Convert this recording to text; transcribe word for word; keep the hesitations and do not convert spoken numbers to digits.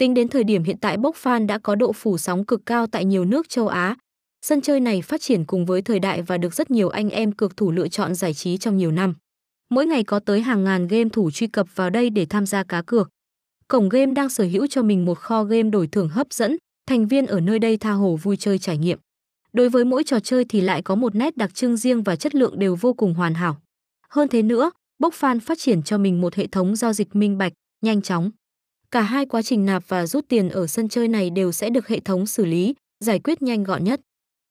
Tính đến thời điểm hiện tại, BocFan đã có độ phủ sóng cực cao tại nhiều nước châu Á. Sân chơi này phát triển cùng với thời đại và được rất nhiều anh em cược thủ lựa chọn giải trí trong nhiều năm. Mỗi ngày có tới hàng ngàn game thủ truy cập vào đây để tham gia cá cược. Cổng game đang sở hữu cho mình một kho game đổi thưởng hấp dẫn, thành viên ở nơi đây tha hồ vui chơi trải nghiệm. Đối với mỗi trò chơi thì lại có một nét đặc trưng riêng và chất lượng đều vô cùng hoàn hảo. Hơn thế nữa, BocFan phát triển cho mình một hệ thống giao dịch minh bạch, nhanh chóng. Cả hai quá trình nạp và rút tiền ở sân chơi này đều sẽ được hệ thống xử lý, giải quyết nhanh gọn nhất.